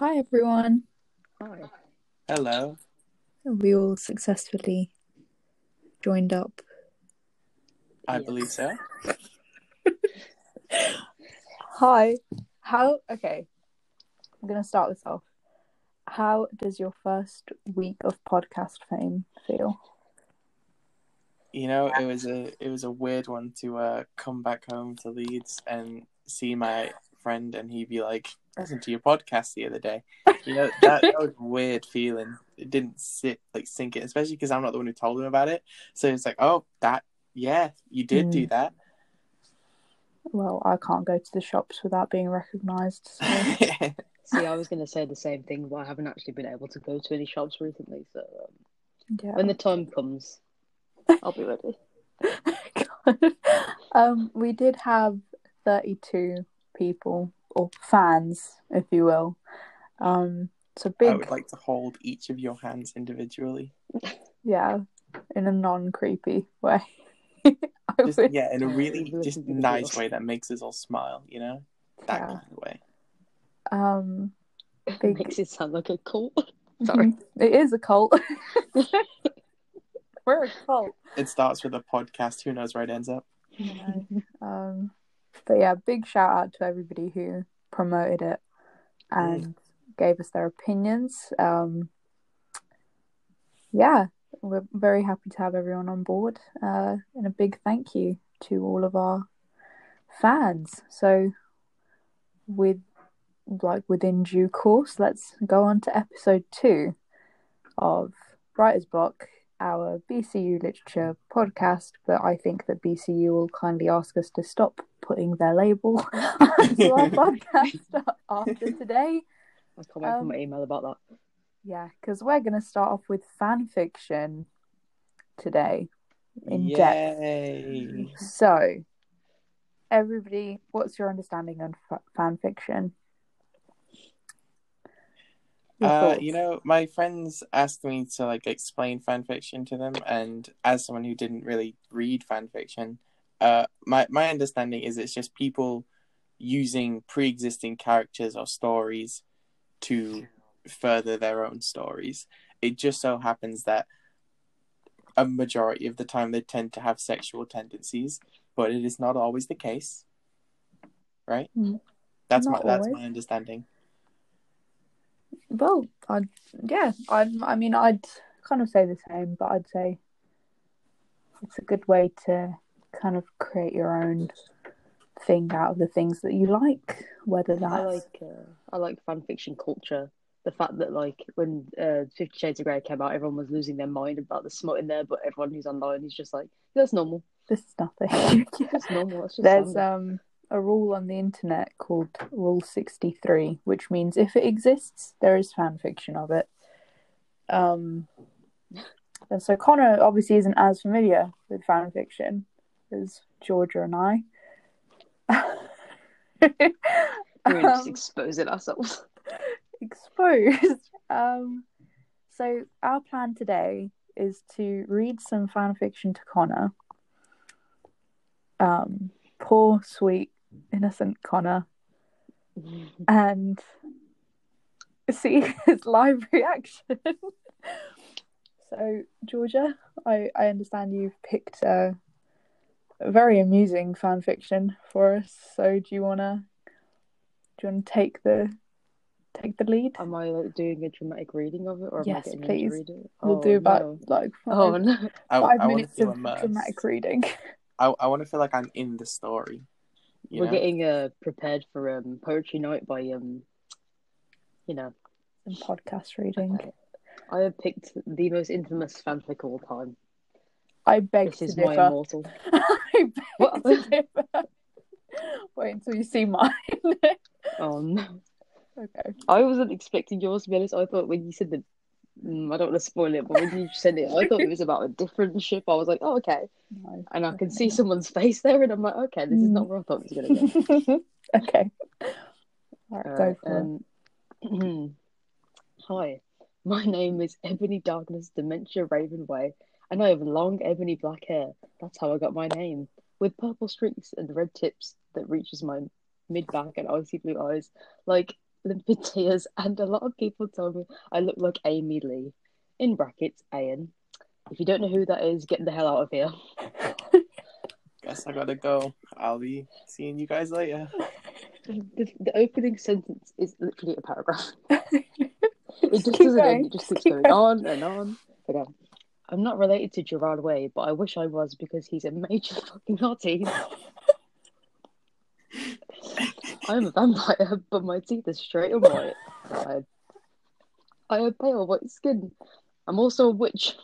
Hi, everyone. Hi. Hello. We all successfully joined up. I believe so. Hi. Okay. I'm going to start this off. How does your first week of podcast fame feel? You know, it was a weird one to come back home to Leeds and see my friend, and he'd be like, "Listen to your podcast the other day." You know, that was a weird feeling. It didn't sink in, especially because I'm not the one who told him about it. So it's like, oh, you did do that. Well, I can't go to the shops without being recognised. So. See, I was going to say the same thing, but I haven't actually been able to go to any shops recently. So when the time comes, I'll be ready. God. We did have 32 people, or fans, if you will. I would like to hold each of your hands individually. Yeah, in a non-creepy way. In a really just nice way that makes us all smile, you know? That kind of way. It makes it sound like a cult. Sorry. It is a cult. We're a cult. It starts with a podcast. Who knows where it ends up? Yeah. Big shout out to everybody who promoted it and gave us their opinions. We're very happy to have everyone on board. And a big thank you to all of our fans. So within due course, let's go on to episode 2 of Writer's Block, our BCU literature podcast, but I think that BCU will kindly ask us to stop putting their label onto our podcast after today. I'll come back on my email about that. Yeah, because we're going to start off with fan fiction today in depth. So, everybody, what's your understanding on fan fiction? You know, my friends asked me to explain fanfiction to them, and as someone who didn't really read fanfiction, my understanding is it's just people using pre-existing characters or stories to further their own stories. It just so happens that a majority of the time they tend to have sexual tendencies, but it is not always the case, right? That's my understanding. Well, I'd kind of say the same, but I'd say it's a good way to kind of create your own thing out of the things that you like. Whether that's I like fan fiction culture. The fact that when 50 Shades of Grey came out, everyone was losing their mind about the smut in there, but everyone who's online is just like, that's normal. This is nothing. It's normal. It's just there's a rule on the internet called Rule 63, which means if it exists, there is fan fiction of it. And so Connor obviously isn't as familiar with fan fiction as Georgia and I. We're just exposing ourselves. Exposed. So our plan today is to read some fan fiction to Connor. Poor, sweet, innocent Connor, and see his live reaction. So, Georgia, I understand you've picked a very amusing fan fiction for us. So, do you wanna take the lead? Am I doing a dramatic reading of it, or yes, am I getting you to read it? We'll do about 5 minutes of dramatic reading. I want to feel like I'm in the story. We're getting prepared for poetry night by some podcast reading. I have picked the most infamous fanfic of all time. I beg to differ. This is my immortal. I beg to differ. Wait until you see mine. Oh no. Okay. I wasn't expecting yours, to be honest. I thought when you said that. I don't want to spoil it, but when you sent it, I thought it was about a different ship. I was like, oh, okay. Nice. And I can see someone's face there, and I'm like, okay, this is not where I thought it was going to go. Okay. All right, go for it. Hi, my name is Ebony Darkness Dementia Ravenway, and I have long ebony black hair. That's how I got my name. With purple streaks and red tips that reaches my mid-back and icy blue eyes. Like, limpid tears, and a lot of people told me I looked like Amy Lee, in brackets, Ian. If you don't know who that is, get the hell out of here. Guess I gotta go. I'll be seeing you guys later. The opening sentence is literally a paragraph. It just doesn't end, it just keeps going on and on. Okay. I'm not related to Gerard Way, but I wish I was because he's a major fucking artist. I'm a vampire, but my teeth are straight and white. I have pale white skin. I'm also a witch.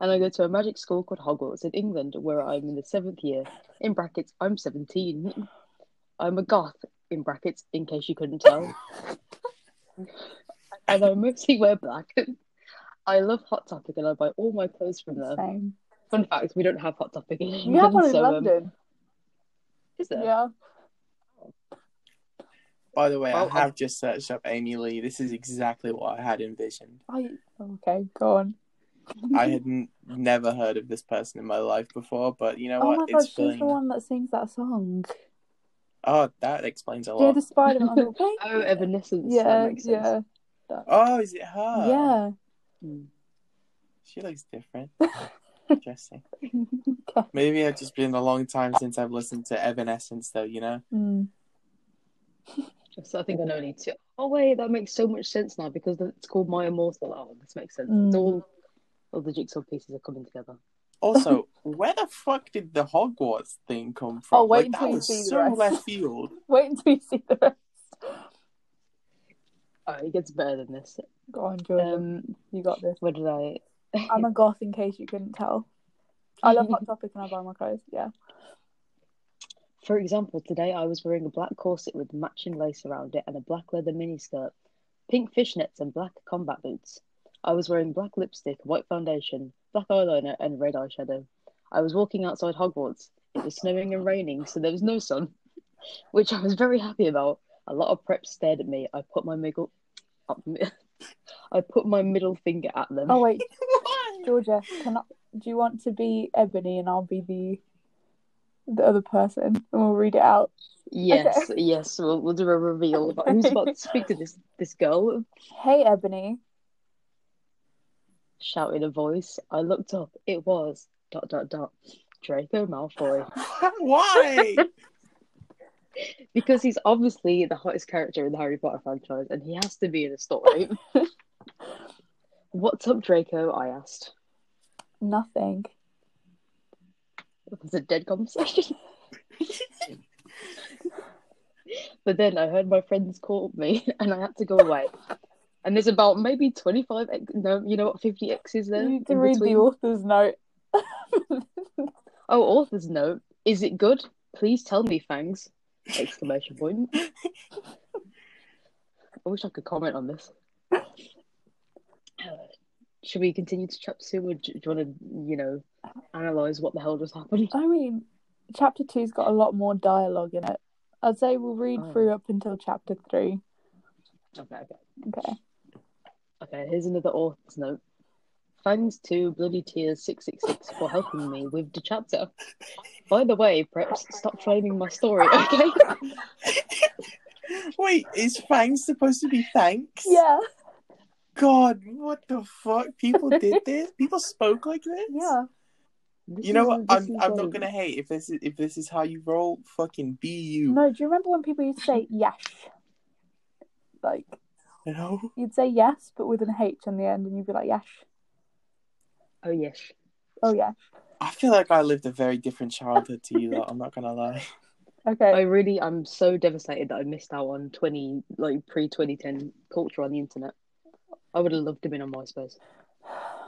And I go to a magic school called Hogwarts in England, where I'm in the 7th year. In brackets, I'm 17. I'm a goth, in brackets, in case you couldn't tell. And I mostly wear black. I love Hot Topic and I buy all my clothes from there. Same. Fun fact, we don't have Hot Topic in England. We have one in London. Is there? Yeah. By the way, I have just searched up Amy Lee. This is exactly what I had envisioned. Okay, go on. I had never heard of this person in my life before, but you know what? Oh my God, she's the one that sings that song. Oh, that explains a lot. Yeah, the Spider-Man. Oh, Evanescence. Yeah, yeah. Oh, is it her? Yeah. She looks different. Interesting. Maybe it's just been a long time since I've listened to Evanescence, though, you know? So I think I know need to. Oh, wait, that makes so much sense now because it's called My Immortal. Oh, this makes sense. It's all the jigsaw pieces are coming together. Also, where the fuck did the Hogwarts thing come from? Oh, wait until you see the rest. That was so left field. Wait until you see the rest. Oh, it gets better than this. Go on, Jordan. You got this. What did I... I'm a goth, in case you couldn't tell. I love Hot Topic and I buy my clothes, yeah. For example, today I was wearing a black corset with matching lace around it and a black leather miniskirt, pink fishnets and black combat boots. I was wearing black lipstick, white foundation, black eyeliner and red eyeshadow. I was walking outside Hogwarts. It was snowing and raining, so there was no sun, which I was very happy about. A lot of preps stared at me. I put my middle finger at them. Oh wait, Georgia, do you want to be Ebony and I'll be the other person, and we'll read it out? Yes, okay. Yes, we'll do a reveal about who's about to speak to this girl. Hey, Ebony! Shouted a voice. I looked up. It was ... Draco Malfoy. Why? Because he's obviously the hottest character in the Harry Potter franchise, and he has to be in a story. What's up, Draco? I asked. Nothing. It was a dead conversation. But then I heard my friends call me, and I had to go away. And there's about maybe 50 X's there. You need to read the author's note. Oh, author's note. Is it good? Please tell me, Fangs! Exclamation point. I wish I could comment on this. Should we continue to chapter 2, or do you want to, analyse what the hell just happened? I mean, chapter 2's got a lot more dialogue in it. I'd say we'll read through up until chapter 3. Okay. Okay, here's another author's note. Thanks to Bloody Tears 666 for helping me with the chapter. By the way, perhaps stop flaming my story, okay? Wait, is Fangs supposed to be thanks? Yeah. God, what the fuck? People did this? People spoke like this? Yeah. I'm not gonna hate if this is how you roll. Fucking be you. No, do you remember when people used to say yash? Like, no. You'd say yes, but with an H on the end, and you'd be like yash. Oh, yes. Oh, yeah. I feel like I lived a very different childhood to you lot, I'm not going to lie. Okay. I'm so devastated that I missed out on pre-2010 culture on the internet. I would have loved to have been on MySpace.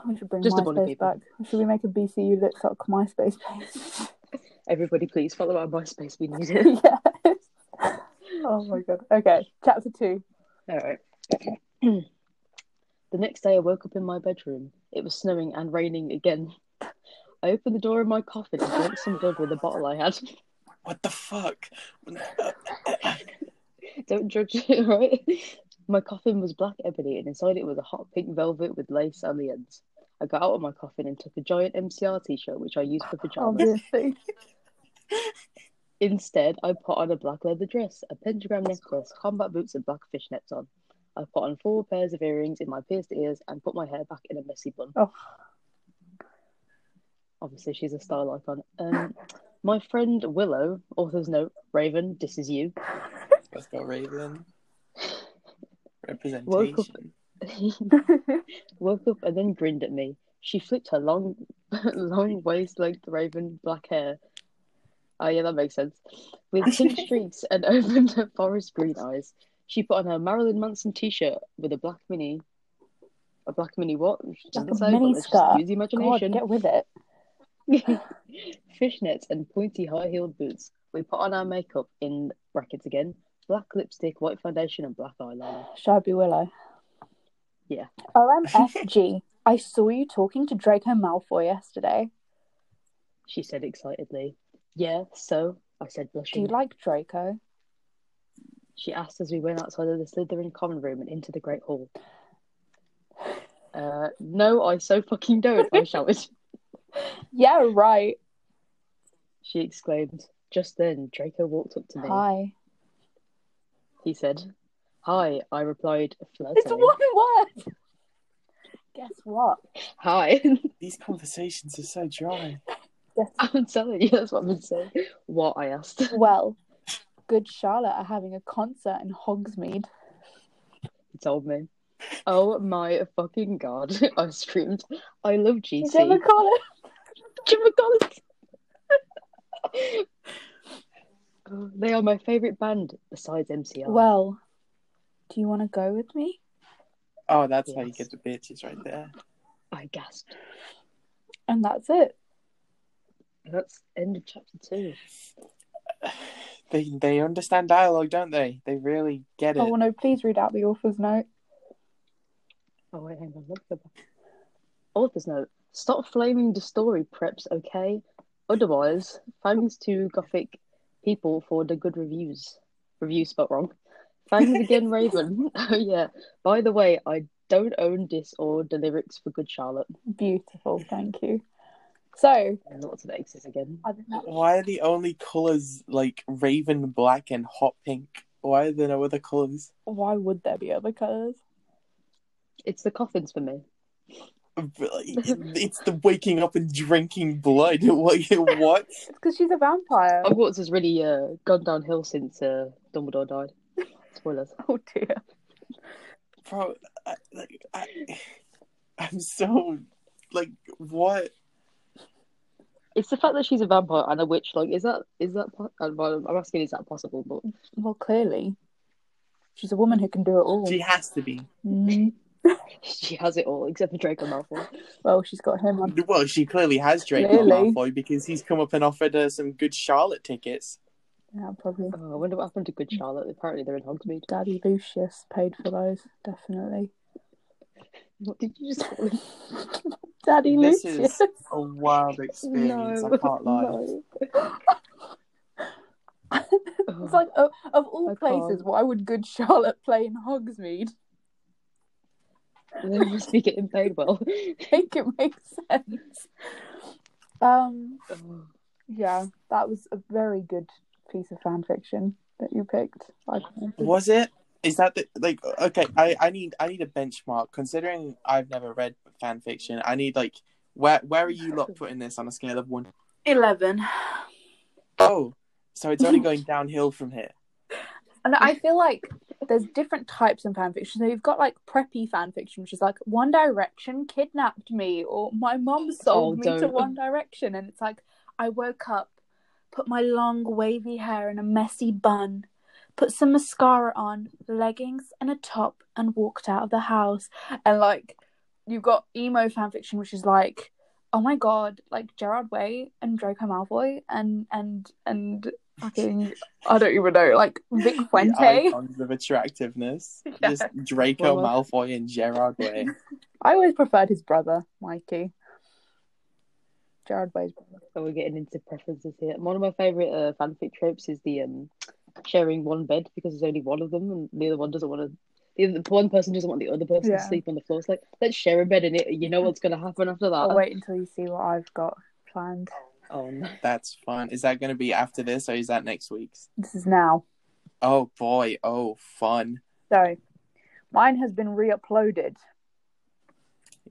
We should bring MySpace back. Should we make a BCU Lit Sock MySpace page? Everybody, please follow our MySpace. We need it. Yes. Oh, my God. Okay, chapter 2. All right. The next day I woke up in my bedroom. It was snowing and raining again. I opened the door in my coffin and drank some blood with a bottle I had. What the fuck? Don't judge it, right? My coffin was black ebony and inside it was a hot pink velvet with lace on the ends. I got out of my coffin and took a giant MCR t-shirt which I used for pyjamas. Instead, I put on a black leather dress, a pentagram necklace, combat boots, and black fishnets on. I put on 4 pairs of earrings in my pierced ears and put my hair back in a messy bun. Oh. Obviously, she's a style icon. My friend Willow, author's note, Raven, this is you. Let's go, Raven. Representation. Woke up and then grinned at me. She flipped her long waist length raven black hair. Oh yeah, that makes sense. With pink streaks and opened her forest green eyes. She put on her Marilyn Manson t-shirt with a black mini. A black mini what? She doesn't say, but let's just use the imagination. God, get with it. Fishnets and pointy high-heeled boots. We put on our makeup, in brackets again, black lipstick, white foundation, and black eyeliner. Shall I be Willow? Yeah. OMFG. I saw you talking to Draco Malfoy yesterday. She said excitedly. Yeah, so, I said blushing. Do you like Draco? She asked as we went outside of the Slytherin common room and into the Great Hall. No, I so fucking don't, I shouted. Yeah, right. She exclaimed. Just then, Draco walked up to me. Hi. He said, hi, I replied, flirting. It's one word! Guess what? Hi. These conversations are so dry. Yes. I'm telling you, that's what I've been saying. What, I asked. Well, Good Charlotte are having a concert in Hogsmeade. He told me. Oh my fucking god. I screamed. I love GT. Jim McCullough. Jim McCullough. They are my favourite band besides MCR. Well, do you want to go with me? Oh, that's yes. How you get the bitches right there. I gasped. And that's it. That's end of chapter 2. They understand dialogue, don't they? They really get it. Oh, no, please read out the author's note. Oh, wait, hang on. Let's go back. Author's note. Stop flaming the story, preps, okay? Otherwise, thanks to gothic people for the good reviews. Reviews spelled wrong. Thanks again, Raven. Oh, yeah. By the way, I don't own this or the lyrics for Good Charlotte. Beautiful, thank you. So, and lots of X's again. Why are the only colours like raven black and hot pink? Why are there no other colours? Why would there be other colours? It's the coffins for me. It's the waking up and drinking blood. What? It's because she's a vampire. Hogwarts has really gone downhill since Dumbledore died. Spoilers. Oh dear. Bro, I'm so like what? It's the fact that she's a vampire and a witch. Like, is that? I'm asking, is that possible? But well, clearly, she's a woman who can do it all. She has to be. Mm. She has it all, except for Draco Malfoy. Well, she's got him on. Well, she clearly has Draco Malfoy because he's come up and offered her some Good Charlotte tickets. Yeah, probably. Oh, I wonder what happened to Good Charlotte. Apparently, they're in Hogsmeade. Daddy Lucius paid for those, definitely. What did you just call him? Daddy Lucius. This is a wild experience, no, I can't lie. No. It's like, of all places, why would Good Charlotte play in Hogsmeade? They must be getting paid well. I think it makes sense. Yeah, that was a very good piece of fan fiction that you picked. Was it? Is that the, like, okay, I need a benchmark. Considering I've never read fan fiction, I need, like, where are you lot putting this on a scale of 1? 11. Oh, so it's only going downhill from here. And I feel like there's different types of fan fiction. So you've got, like, preppy fan fiction, which is like, One Direction kidnapped me, or my mum sold me to One Direction. And it's like, I woke up, put my long wavy hair in a messy bun, put some mascara on, leggings and a top, and walked out of the house. And, like, you've got emo fanfiction, which is like, oh my god, like Gerard Way and Draco Malfoy and fucking, I don't even know, like Vic Fuente. The icons of attractiveness. Yeah. Just Draco Malfoy and Gerard Way. I always preferred his brother, Mikey. Gerard Way's brother. So we're getting into preferences here. One of my favourite fanfic tropes is the sharing one bed, because there's only one of them and the other one doesn't want to, the one person doesn't want the other person to sleep on the floor. It's like, let's share a bed, and you know what's going to happen after that. I'll wait until you see what I've got planned. Oh, no. That's fun. Is that going to be after this, or is that next week's? This is now. Oh, boy. Oh, fun. So, mine has been re-uploaded.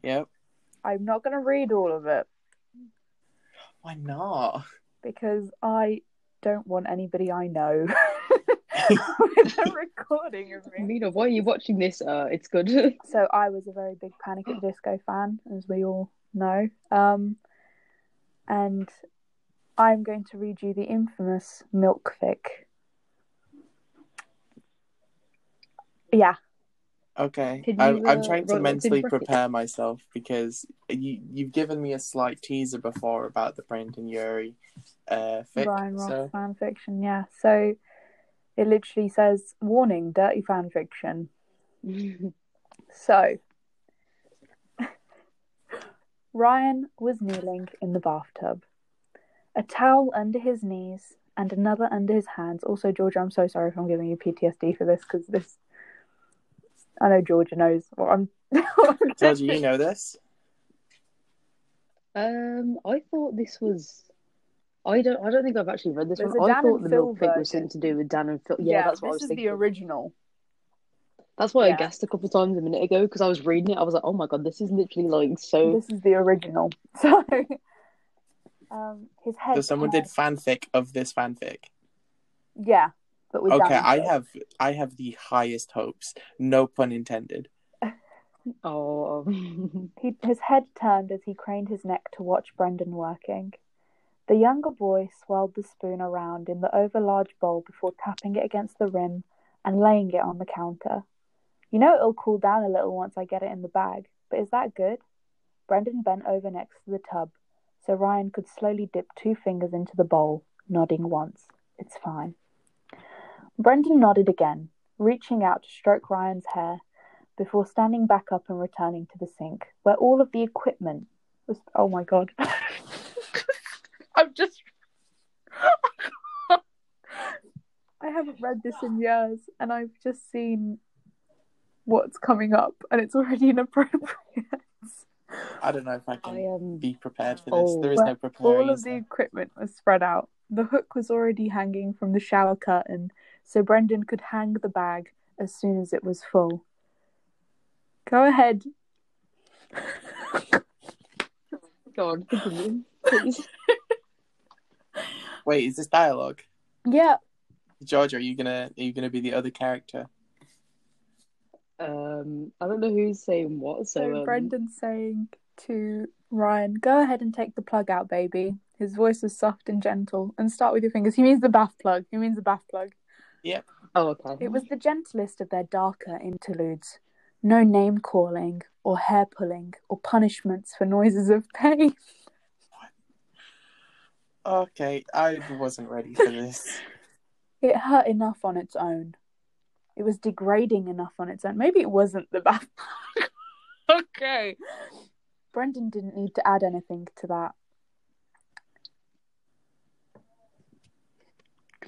Yep. I'm not going to read all of it. Why not? Because I don't want anybody I know with a recording of me. Mina, why are you watching this? It's good. So, I was a very big Panic at the Disco fan, as we all know. And I'm going to read you the infamous Milkfic. Yeah. Okay. I'm trying to mentally prepare myself, because you've given me a slight teaser before about the Brendon Urie fic. Ryan Ross fan fiction, yeah. So it literally says, warning, dirty fan fiction. So... Ryan was kneeling in the bathtub, a towel under his knees and another under his hands. Also, Georgia, I'm so sorry if I'm giving you PTSD for this, because this... I know Georgia knows what I'm... Georgia, you know this? I thought this was... I don't think I've actually read this one. I thought the Milkfic was something to do with Dan and Phil. Yeah, that's what I was thinking. This is the original. That's why I guessed a couple times a minute ago, because I was reading it. I was like, oh my god, this is literally like so... This is the original. So, his head... So someone did fanfic of this fanfic? Yeah. But with okay, I have the highest hopes. No pun intended. Oh. His head turned as he craned his neck to watch Brendon working. The younger boy swirled the spoon around in the overlarge bowl before tapping it against the rim and laying it on the counter. You know it'll cool down a little once I get it in the bag, but is that good? Brendon bent over next to the tub, so Ryan could slowly dip two fingers into the bowl, nodding once. It's fine. Brendon nodded again, reaching out to stroke Ryan's hair, before standing back up and returning to the sink, where all of the equipment was... Oh my god. I haven't read this in years, and I've just seen... what's coming up, and it's already inappropriate. I don't know if I can be prepared for this. There is no preparing. All of the equipment was spread out. The hook was already hanging from the shower curtain, so Brendon could hang the bag as soon as it was full. Go ahead. Go on, continue, please. Wait, is this dialogue? Yeah. Georgia, are you gonna be the other character? I don't know who's saying what. So Brendan's saying to Ryan, go ahead and take the plug out, baby. His voice was soft and gentle. And start with your fingers. He means the bath plug. Yep. Oh, okay. It was the gentlest of their darker interludes. No name calling or hair pulling or punishments for noises of pain. Okay, I wasn't ready for this. It hurt enough on its own. It was degrading enough on its own. Maybe it wasn't the bath plug. Okay. Brendon didn't need to add anything to that.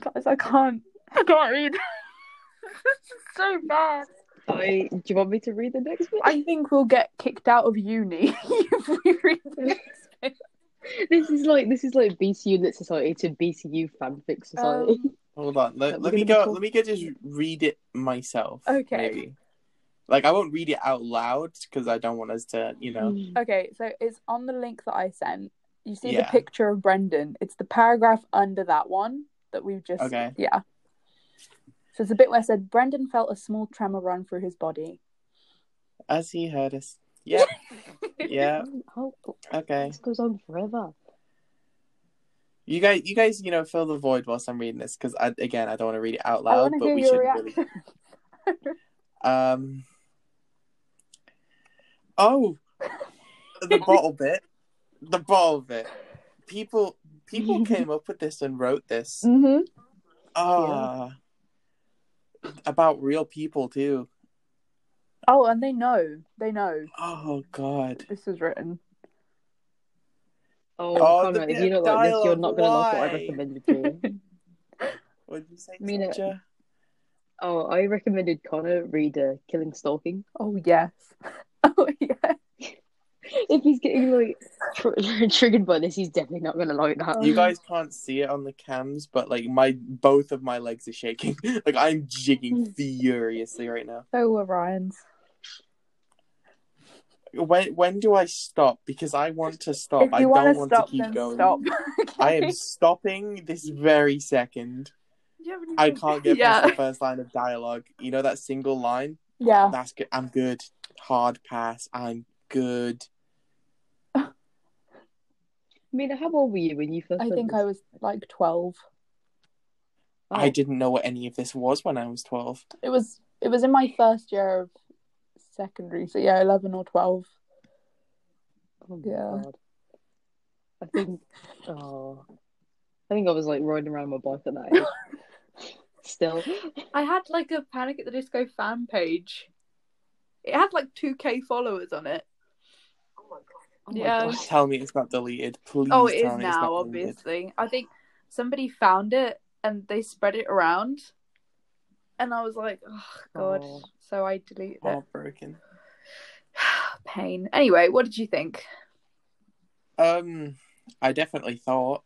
Guys, I can't read. This is so bad. Do you want me to read the next bit? I think we'll get kicked out of uni if we read the next bit. This is like BCU Lit Society to BCU Fanfic Society. Hold on, let me just read it myself. Okay. Maybe. Like, I won't read it out loud, because I don't want us to, you know. Okay, so it's on the link that I sent. You see the picture of Brendon. It's the paragraph under that one that we've just... Okay. Yeah. So it's a bit where I said, Brendon felt a small tremor run through his body. As he heard us. Yeah. Yeah. Oh, okay. This goes on forever. You guys, you know, fill the void whilst I'm reading this, because I don't want to read it out loud, but we should really. Oh, the bottle bit. People came up with this and wrote this. Mm-hmm. About real people too. Oh, and they know. Oh God, this was written. Oh, Connor, if you don't like this, you're not going to like what I recommended to you. What did you say, Mina? Oh, I recommended Connor read Killing Stalking. Oh, yes. Oh, yeah. If he's getting, like, triggered by this. He's definitely not gonna like that. You guys can't see it on the cams, but like both of my legs are shaking. Like I'm jigging furiously right now. So were Ryan's. When do I stop? Because I want to stop. If you I don't want to keep going. Stop. Okay. I am stopping this very second. I can't get past the first line of dialogue. You know that single line? Yeah. That's good. I'm good. Hard pass. I'm good. I mean, how old were you when you first? I think I was like 12. Wow. I didn't know what any of this was when I was 12. It was in my first year of secondary, so yeah, 11 or 12. Oh yeah. God. I think I was like riding around my bike at that age. Still. I had like a Panic at the Disco fan page. It had like 2,000 followers on it. Oh my god. Oh my god. Tell me it's not deleted, please. Oh, it is now, obviously. I think somebody found it and they spread it around. And I was like, oh god. Oh. So I deleted it. Heartbroken. Pain. Anyway, what did you think? I definitely thought.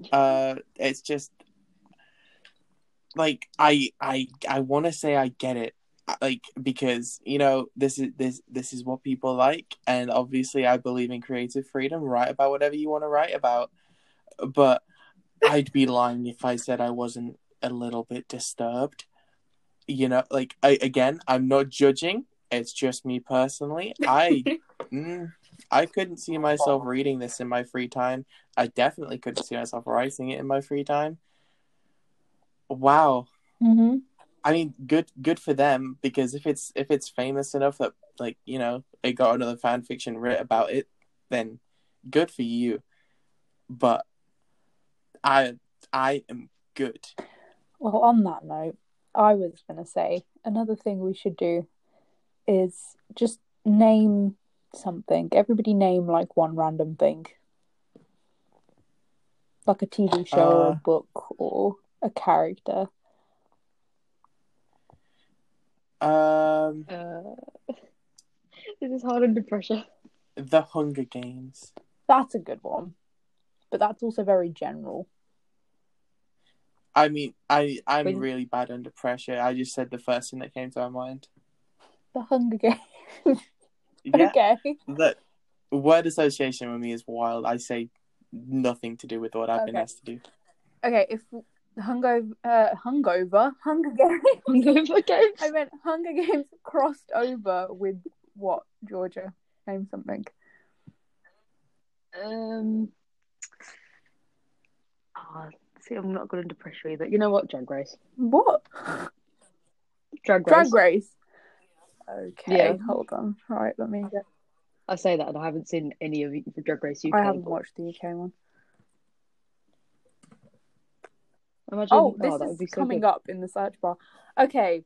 It's just like I want to say I get it, like, because you know this is what people like, and obviously I believe in creative freedom. Write about whatever you want to write about, but I'd be lying if I said I wasn't a little bit disturbed. You know, like I'm not judging. It's just me personally. I couldn't see myself reading this in my free time. I definitely couldn't see myself writing it in my free time. Wow. Mm-hmm. I mean, good for them, because if it's famous enough that, like, you know, they got another fan fiction writ about it, then good for you. But I am good. Well, on that note, I was gonna say another thing we should do is just name something. Everybody name like one random thing, like a TV show or a book or a character. This is hard under pressure. The Hunger Games. That's a good one, but that's also very general. I mean, I'm really bad under pressure. I just said the first thing that came to my mind. The Hunger Games. Yeah. Okay. The word association with me is wild. I say nothing to do with what I've been asked to do. Okay, if Hunger Games. I meant Hunger Games crossed over with what, Georgia? Name something. See, I'm not good under pressure either. You know what? Drag Race. What? Drag Race. Okay, hold on. Right, let me get... I say that and I haven't seen any of the Drag Race UK. I haven't watched the UK one. Imagine, this is so coming good. Up in the search bar. Okay,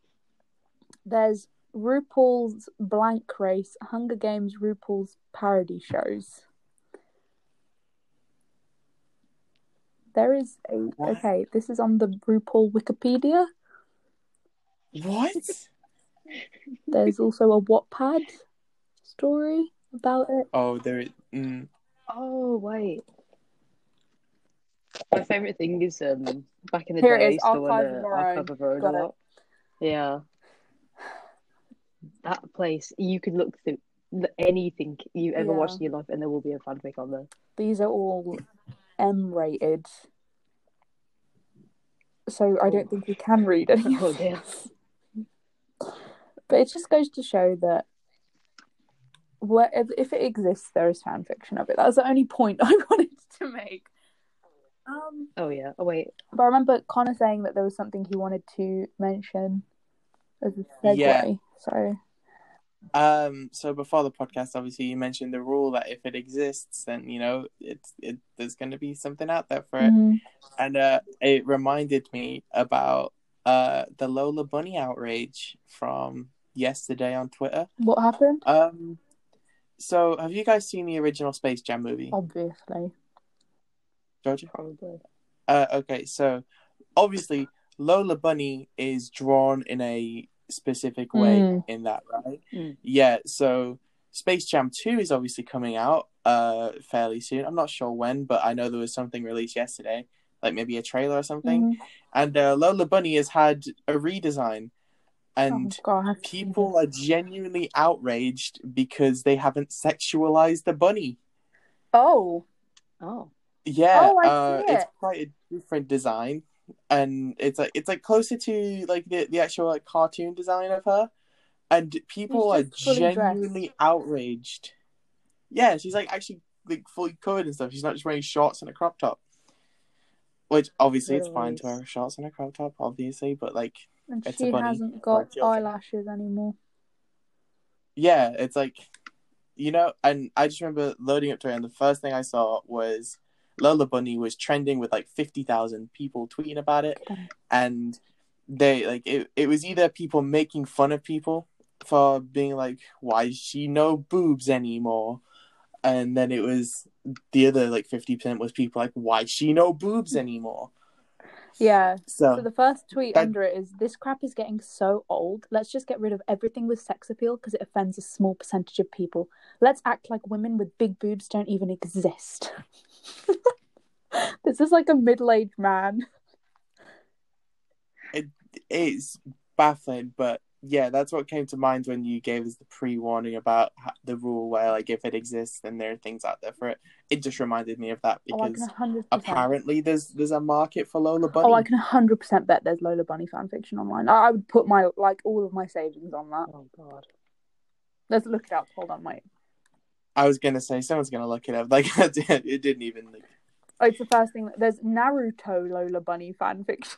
there's RuPaul's Blank Race, Hunger Games, RuPaul's parody shows. There is this is on the RuPaul Wikipedia. What? There's also a Wattpad story about it. Oh, there is. Mm. Oh, wait. My favourite thing is back in the day, I used to want to lot. Yeah. That place, you could look through anything you ever watched in your life, and there will be a fanfic on there. These are all M-rated. So I don't think you can read any of this. But it just goes to show that if it exists, there is fan fiction of it. That was the only point I wanted to make. But I remember Connor saying that there was something he wanted to mention as a segue. Yeah. So before the podcast, obviously, you mentioned the rule that if it exists, then, you know, there's going to be something out there for it. And it reminded me about the Lola Bunny outrage from yesterday on Twitter. What happened? So, have you guys seen the original Space Jam movie? Obviously. Georgia? Probably. Okay, so, obviously, Lola Bunny is drawn in a specific way in that, right? Yeah, so Space Jam 2 is obviously coming out fairly soon. I'm not sure when, but I know there was something released yesterday, like maybe a trailer or something. And Lola Bunny has had a redesign. And people are genuinely outraged because they haven't sexualized the bunny. Yeah, it's quite a different design, and it's like closer to like the actual like cartoon design of her, and people are genuinely outraged. Yeah, she's like actually like fully covered and stuff. She's not just wearing shorts and a crop top, which obviously it's fine to wear shorts and a crop top, obviously, but like. And it's she hasn't got eyelashes anymore. Yeah, it's like, you know, and I just remember loading up to it, and the first thing I saw was Lola Bunny was trending with like 50,000 people tweeting about it, and they like it was either people making fun of people for being like, why is she no boobs anymore? And then it was the other like 50% was people like, why is she no boobs anymore? Yeah, so the first tweet under it is, this crap is getting so old. Let's just get rid of everything with sex appeal because it offends a small percentage of people. Let's act like women with big boobs don't even exist. This is like a middle-aged man. It is baffling, but yeah, that's what came to mind when you gave us the pre-warning about the rule where, like, if it exists, then there are things out there for it. It just reminded me of that because apparently there's a market for Lola Bunny. Oh, I can 100% bet there's Lola Bunny fanfiction online. I would put my, like, all of my savings on that. Oh, God. Let's look it up. Hold on, mate. I was going to say, someone's going to look it up. Like, it didn't even... Like... Oh, it's the first thing. There's Naruto Lola Bunny fanfiction.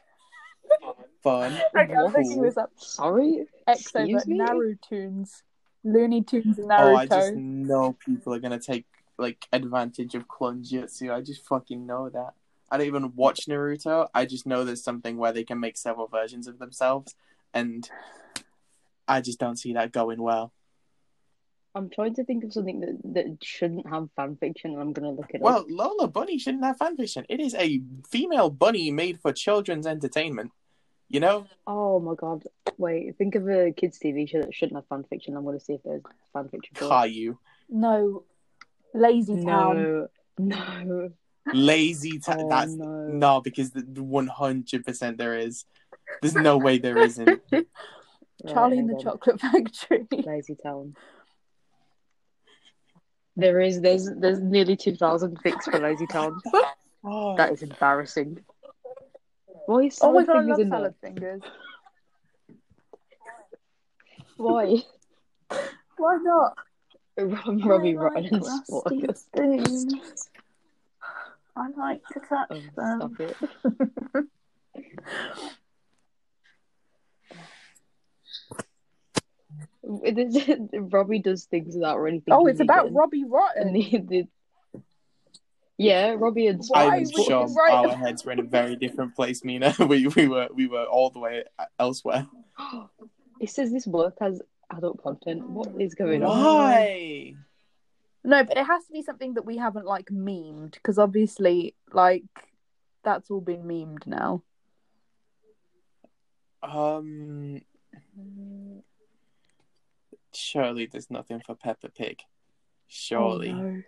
Fun. Okay, I'm thinking this up. Sorry? Excellent. Narutoons. Looney Tunes and Naruto. Oh, I just know people are going to take like advantage of clone jutsu. I just fucking know that. I don't even watch Naruto. I just know there's something where they can make several versions of themselves, and I just don't see that going well. I'm trying to think of something that shouldn't have fanfiction, and I'm going to look it up. Well, Lola Bunny shouldn't have fanfiction. It is a female bunny made for children's entertainment. You know? Oh my god. Wait, think of a kids' TV show that shouldn't have fanfiction. I'm going to see if there's fanfiction. Caillou. No. LazyTown. No. LazyTown. That's no, because 100% there is. There's no way there isn't. Charlie and the Chocolate Factory. LazyTown. There is. There's nearly 2,000 fix for LazyTown. Oh. That is embarrassing. Why oh my god, I love salad fingers. Why? Why not? Robbie Rotten spoilers. I like to touch them. Stop it. Robbie does things without really thinking. Oh, it's about Robbie Rotten. Yeah, Robbie and I was sure our heads were in a very different place, Mina. We were all the way elsewhere. It says this work has adult content. What is going on? Why? No, but it has to be something that we haven't like memed, because obviously, like, that's all been memed now. Surely there's nothing for Peppa Pig. Surely. Oh, no.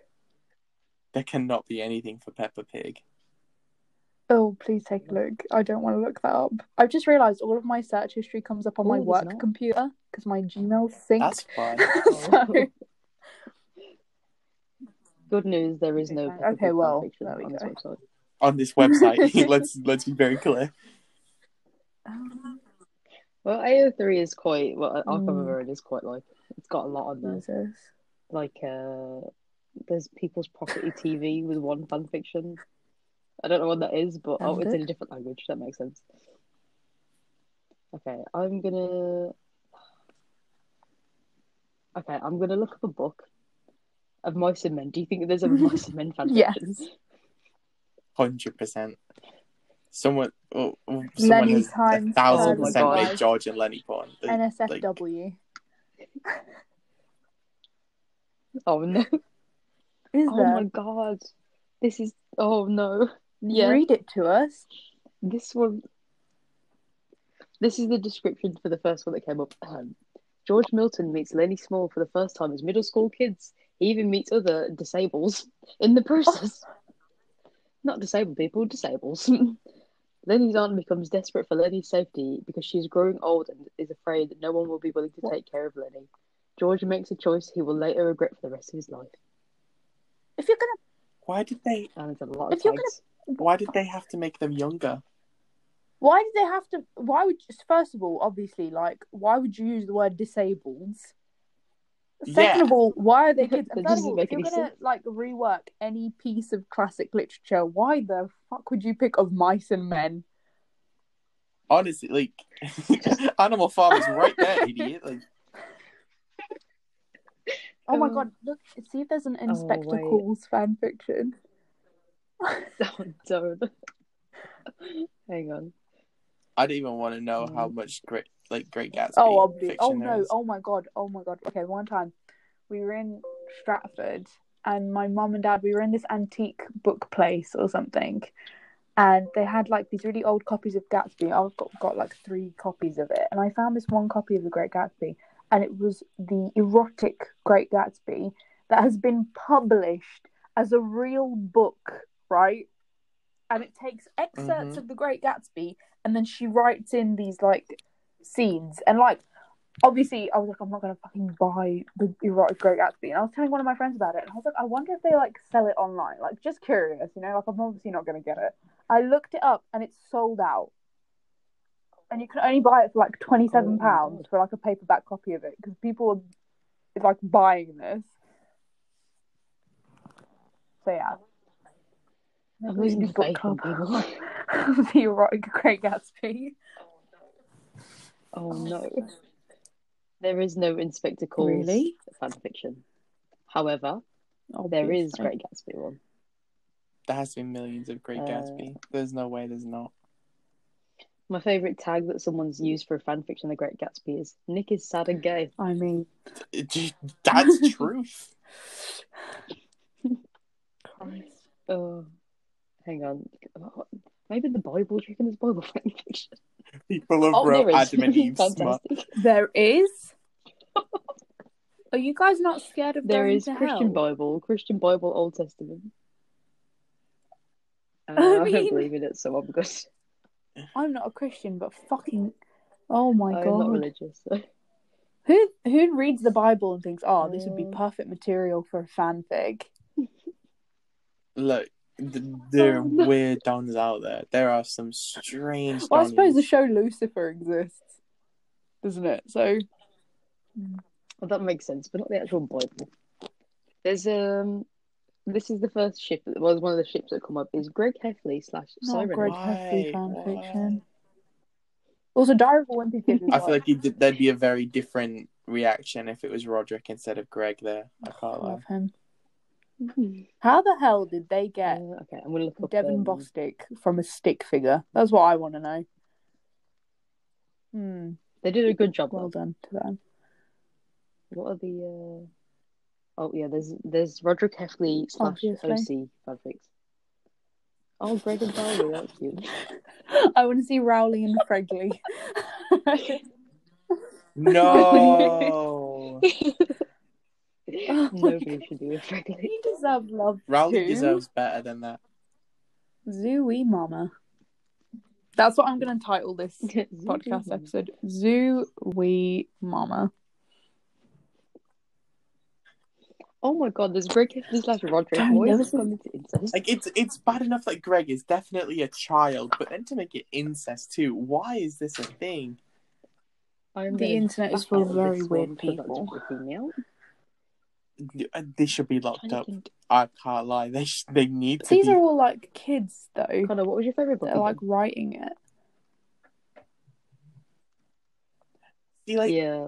There cannot be anything for Peppa Pig. Oh, please take a look. I don't want to look that up. I've just realised all of my search history comes up on my work computer because my Gmail's synced. That's fine. So... Good news, there is no Peppa Pig fiction on this website. On this website, let's be very clear. Well, AO3 is quite... Well, Alpha is quite like... It's got a lot on there. Jesus. Like, there's People's Property TV with one fanfiction. I don't know what that is, but it's in a different language. That makes sense. Okay, I'm gonna look up a book of mice and men. Do you think there's a mice and men fanfiction? Yes, 100%. Someone has 1,000% made George and Lenny porn. NSFW. Like... Oh no. My god. This is... Oh, no. Yeah. Read it to us. This one... This is the description for the first one that came up. George Milton meets Lenny Small for the first time as middle school kids. He even meets other disables in the process. Not disabled people, disables. Lenny's aunt becomes desperate for Lenny's safety because she's growing old and is afraid that no one will be willing to take care of Lenny. George makes a choice he will later regret for the rest of his life. If you're gonna, why did they? Why did they have to make them younger? Why did they have to? Why would first of all, obviously, like, why would you use the word disabled? Second of all, why are they kids? And third of all, if you're gonna like rework any piece of classic literature, why the fuck would you pick Of Mice and Men? Honestly, like, Animal Farm is right there, idiot. Like, oh my god, look, see if there's an Inspector Calls fanfiction. Hang on. I don't even want to know how much Great Gatsby fiction is. Oh my god. Okay, one time, we were in Stratford, and my mum and dad, we were in this antique book place or something, and they had like these really old copies of Gatsby. I've got like 3 copies of it, and I found this one copy of The Great Gatsby. And it was the erotic Great Gatsby that has been published as a real book, right? And it takes excerpts of The Great Gatsby, and then she writes in these, like, scenes. And, like, obviously, I was like, I'm not going to fucking buy the erotic Great Gatsby. And I was telling one of my friends about it. And I was like, I wonder if they, like, sell it online. Like, just curious, you know? Like, I'm obviously not going to get it. I looked it up, and it's sold out. And you can only buy it for like £27 for like a paperback copy of it because people are like buying this. So yeah, I'm losing faith in people. The erotic Great Gatsby. Oh no, there is no Inspector Calls fan fiction. However, there is Great Gatsby one. There has to be millions of Great Gatsby. There's no way there's not. My favourite tag that someone's used for a fanfiction of The Great Gatsby is Nick is sad and gay. I mean... That's truth. Oh, hang on. Maybe the Bible, do you reckon there's Bible fanfiction? People have wrote Adam and Eve smut. There is? Are you guys not scared of there going to hell? There is Christian Bible, Old Testament. I don't believe in it, so I'm good. I'm not a Christian, but fucking... Oh my god. I'm not religious, so... Who reads the Bible and thinks, oh, this would be perfect material for a fanfic? Look, there are weird dons out there. There are some strange dons. I suppose the show Lucifer exists, doesn't it? So... Well, that makes sense, but not the actual Bible. There's, This is the first ship. Well, one of the ships that come up is Greg Heffley / Siren. Greg Heffley fanfiction. Also, Diary of a Wimpy Kid. I feel like there'd be a very different reaction if it was Roderick instead of Greg. There, I can't love him. How the hell did they get? Okay, I'm gonna look up Devin Bostick from a stick figure. That's what I want to know. They did a good job. Well done to them. What are the? Oh yeah, there's Roderick Heffley / OC fanfics. Oh, Greg and Barley, that's cute. I want to see Rowley and Fregley. No. Nobody should do with Fregley. He deserves love. Rowley deserves better than that. Zooey Mama. That's what I'm going to title this podcast episode. Zooey Mama. Oh my god, there's Greg Heffley / Roderick. Like it's bad enough that Greg is definitely a child, but then to make it incest too, why is this a thing? The internet is full of very weird people. They should be locked up. I can't lie, they need to be. These are all like kids though. Connor, what was your favourite book? They're like writing it. See, like, yeah,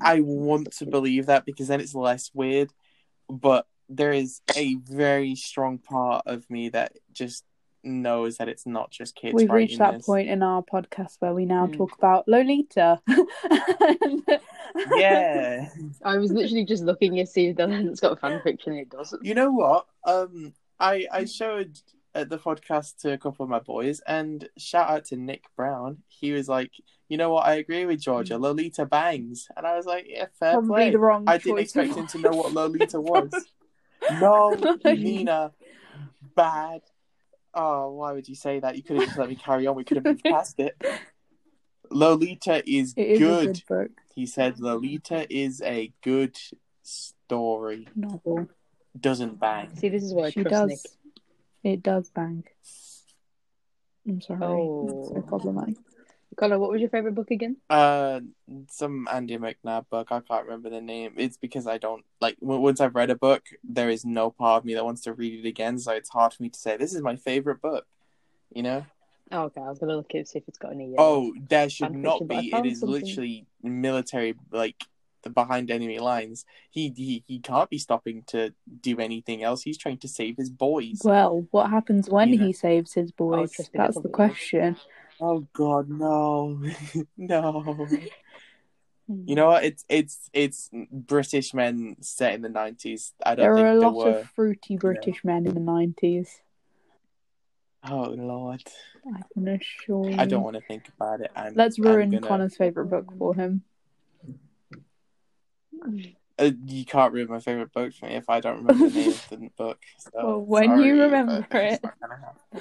I want to believe that because then it's less weird. But there is a very strong part of me that just knows that it's not just kids. We've reached that point in our podcast where we now talk about Lolita. Yeah. I was literally just looking to see if it's got fanfiction and it doesn't. You know what? I showed the podcast to a couple of my boys, and shout out to Nick Brown. He was like, you know what, I agree with Georgia, Lolita bangs. And I was like, yeah, fair probably play. The wrong I didn't expect him to know what Lolita was. No, Nina, bad. Oh, why would you say that? You could have just let me carry on. We could have moved past it. Lolita is it good. Is a good book. He said Lolita is a good story. Novel. Doesn't bang. See, this is what she does. Nick. It does bang. I'm sorry. Oh. That's so problematic. Connor, what was your favourite book again? Some Andy McNabb book. I can't remember the name. It's because I don't, like, once I've read a book, there is no part of me that wants to read it again, so it's hard for me to say, this is my favourite book, you know? Oh, okay, I was going to look at it, see if it's got any... Oh, there should not be. It is something. Literally military, like, the behind enemy lines. He can't be stopping to do anything else. He's trying to save his boys. Well, what happens when he saves his boys? That's the question. Oh God, no, no! You know what? It's British men set in the '90s. I don't. There think were a lot were, of fruity British men in the '90s. Oh Lord! I can assure you. I don't want to think about it. Let's ruin Connor's favorite book for him. You can't ruin my favorite book for me if I don't remember the name of the book. So, well, when sorry, you remember it. It's not gonna happen.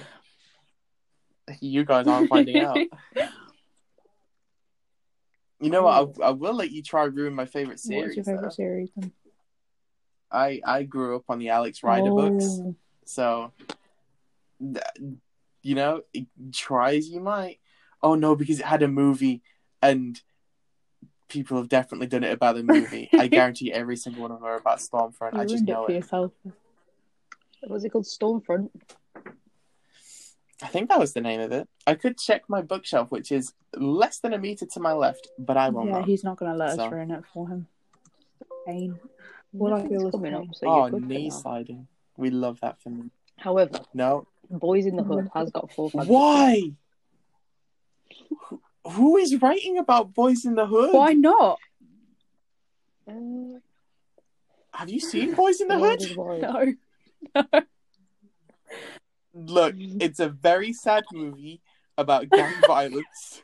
You guys aren't finding out. You know what? I will let you try ruin my favorite series. What's your favorite series? Then? I grew up on the Alex Rider books, so you know, try as you might. Oh no, because it had a movie, and people have definitely done it about the movie. I guarantee every single one of them are about Stormfront. I just know it. Yourself. Was it called Stormfront? I think that was the name of it. I could check my bookshelf, which is less than a meter to my left, but I will not. Yeah, he's not going to let us ruin it for him. Pain. All I feel is coming up. So oh, knee sliding. We love that for me. However, no. Boyz n the Hood has got 4 fans. Why? Who is writing about Boyz n the Hood? Why not? Have you seen Boyz n the Hood? No. No. Look, it's a very sad movie about gang violence.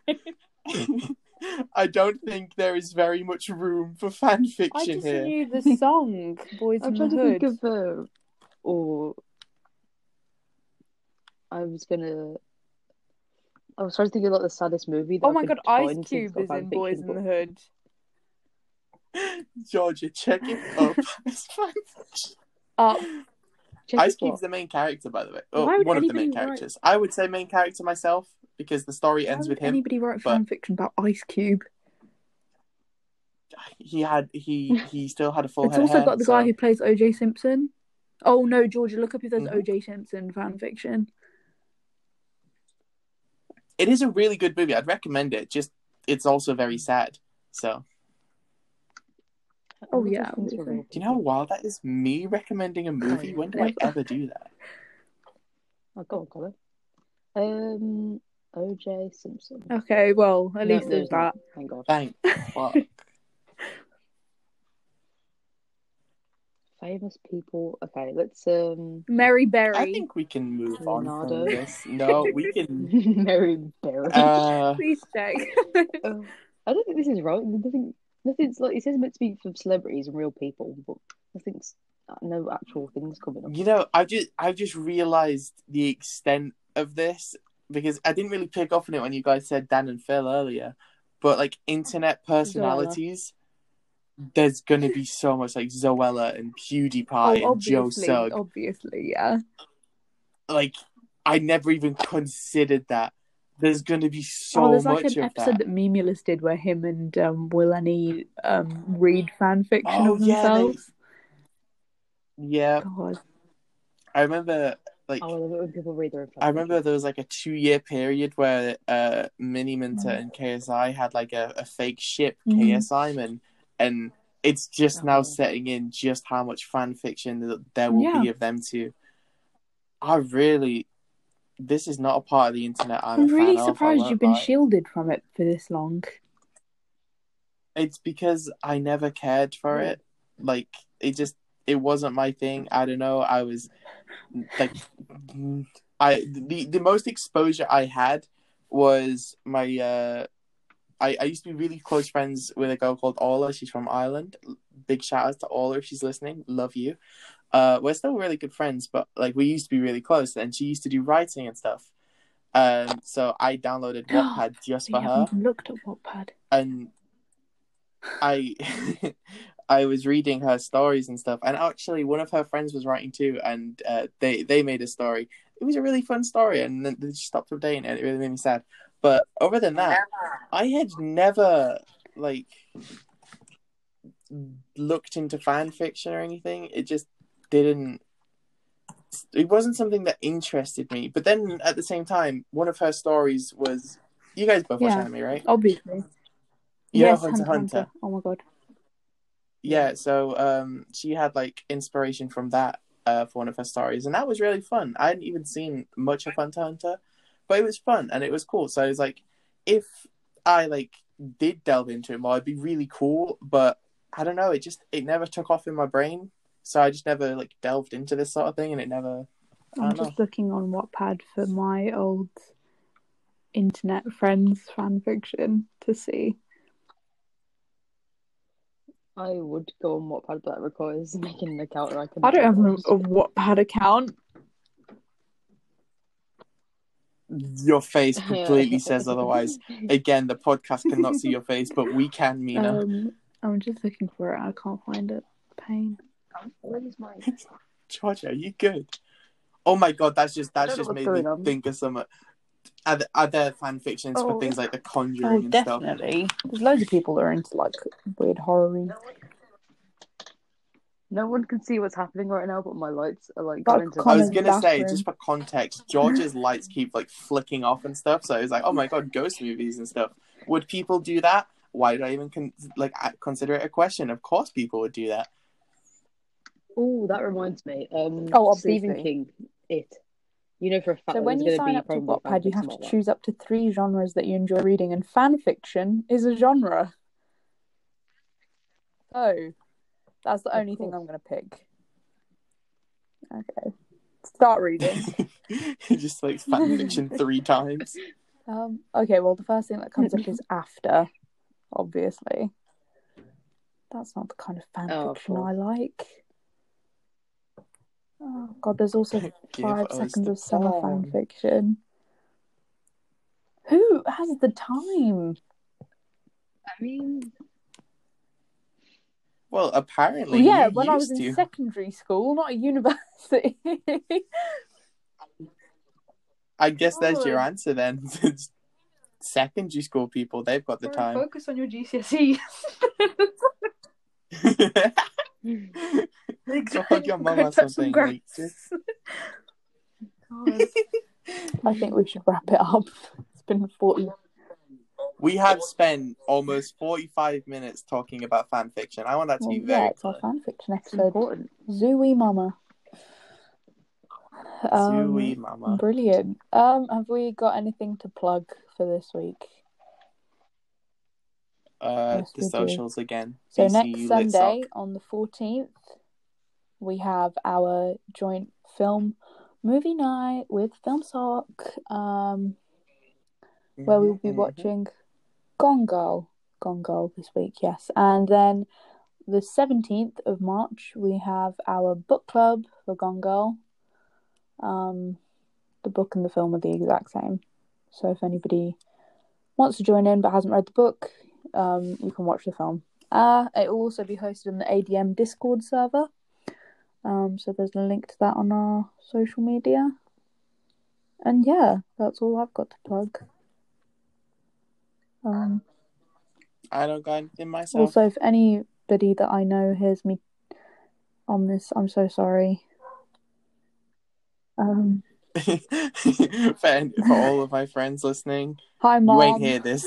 I don't think there is very much room for fan fiction here. I just knew the song, Boyz n the Hood. I'm trying to think of I was trying to think of like the saddest movie. Oh my God, Ice Cube is in Boyz n the Hood. Georgia, check it up. Ice Cube's the main character, by the way. Oh, one of the main characters. I would say main character myself, because the story ends with him. Why would anybody write fanfiction about Ice Cube? He still had a full head of hair. It's also got the guy who plays O.J. Simpson. Oh, no, Georgia, look up if there's O.J. Simpson fanfiction. It is a really good movie. I'd recommend it. Just, it's also very sad, so... Oh yeah. Do you know how wild that is? Me recommending a movie? When do I ever do that? Oh, go on, Colin. O.J. Simpson. Okay, well, at least there's that. Thank God. Thank fuck. Famous people. Okay, let's Mary Berry. I think we can move on from this. No, we can. Mary Berry. Please check. I don't think this is right. Nothing's like it says meant to be for celebrities and real people, but nothing's no actual things coming up. You know, I've just realised the extent of this because I didn't really pick up on it when you guys said Dan and Phil earlier, but like internet personalities, Zoella. There's gonna be so much like Zoella and PewDiePie and Joe Sugg. Obviously, yeah. Like I never even considered that. There's going to be so much of that. There's like an episode that Mimulus did where him and Will and Annie read fan fiction of themselves. Yeah. God. I remember, like... Oh, I love it when people read their own fan fiction. I remember there was like a 2-year period where Mini Minter and KSI had like a fake ship, KSI, and it's just now setting in just how much fan fiction there will be of them too. I really... This is not a part of the internet I'm really surprised you've been shielded from it for this long. It's because I never cared for it. Like, it wasn't my thing. I don't know. I was, like, the most exposure I had was my I used to be really close friends with a girl called Ola. She's from Ireland. Big shout out to Ola if she's listening. Love you. We're still really good friends, but like we used to be really close, and she used to do writing and stuff. So I downloaded Wattpad just for her. Looked at Wattpad, and I I was reading her stories and stuff. And actually, one of her friends was writing too, and they made a story. It was a really fun story, and then they stopped updating it. It really made me sad. But other than that, I had never like looked into fan fiction or anything. It just didn't. It wasn't something that interested me. But then at the same time, one of her stories was, you guys both watch anime, right? Obviously. Yes, Hunter x Hunter. Oh my god. Yeah, so she had like inspiration from that for one of her stories, and that was really fun. I hadn't even seen much of Hunter x Hunter, but it was fun and it was cool. So I was like, if I like did delve into it more, it'd be really cool. But I don't know, it never took off in my brain. So I just never like delved into this sort of thing, and it never. I'm just looking on Wattpad for my old internet friends fanfiction to see. I would go on Wattpad, but that requires making an account. I don't have a Wattpad account. Your face completely says otherwise. Again, the podcast cannot see your face, but we can, Mina. I'm just looking for it. I can't find it. Pain. Where's mine? Georgia, are you good? Oh my god, that's just made me think of some other fan fictions for things like The Conjuring and definitely. Stuff. Definitely, there's loads of people that are into like weird horror. No one can see what's happening right now, but my lights are like going to. I was gonna say, just for context, George's lights keep like flicking off and stuff. So it's like, oh my god, ghost movies and stuff. Would people do that? Why did I even consider it a question? Of course, people would do that. Oh, that reminds me. Stephen King, It. You know for a fact. So when you sign up to Wattpad, you have to choose up to 3 genres that you enjoy reading, and fan fiction is a genre. So that's the only thing I'm going to pick. Okay, start reading. You just like fan fiction 3 times. Okay. Well, the first thing that comes up is After. Obviously, that's not the kind of fan fiction I like. Oh god, there's also 5 Seconds of Summer fan fiction. Who has the time? I mean, well, apparently, yeah. When I was in secondary school, not at university. I guess there's your answer then. Secondary school people, they've got the time. Focus on your GCSEs. So hug your mum or something. I think we should wrap it up. It's been 40. We have spent almost 45 minutes talking about fan fiction. I want that to be very. Yeah, it's our fan fiction episode. Zooey Mama. Zooey Mama. Brilliant. Have we got anything to plug for this week? Yes, the socials do. Again. So next Sunday on the 14th, we have our joint film movie night with Film Sock, where we'll be watching Gone Girl this week, yes. And then the 17th of March, we have our book club for Gone Girl. The book and the film are the exact same. So if anybody wants to join in but hasn't read the book, you can watch the film. It will also be hosted on the ADM Discord server. So there's a link to that on our social media. And yeah, that's all I've got to plug. I don't got anything myself. Also, if anybody that I know hears me on this, I'm so sorry. For all of my friends listening, hi Mom. You ain't hear this.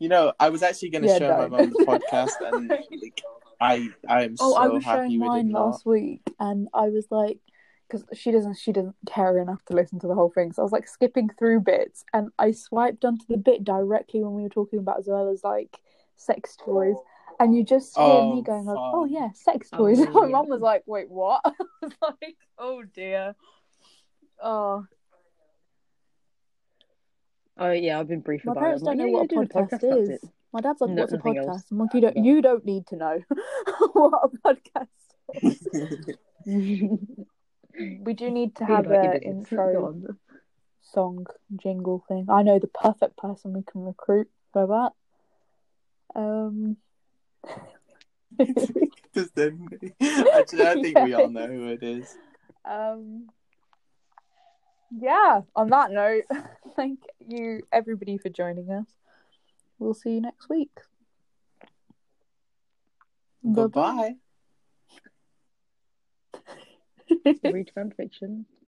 You know, I was actually going to show my mum the podcast, and like, I am I was happy with mine last week, and I was like, because she doesn't care enough to listen to the whole thing, so I was like skipping through bits, and I swiped onto the bit directly when we were talking about Zoella's like sex toys, and you just hear me going like, "Oh yeah, sex toys." And my mum was like, "Wait, what?" I was like, "Oh dear." Oh yeah, I've been brief about it. My parents don't know what a podcast is. My dad's like, "What's a podcast?" I'm like, you don't need to know what a podcast is. We do need to have an intro song jingle thing. I know the perfect person we can recruit for that. Actually, I think we all know who it is. Yeah, on that note, thank you everybody for joining us. We'll see you next week. Goodbye. Read fanfiction.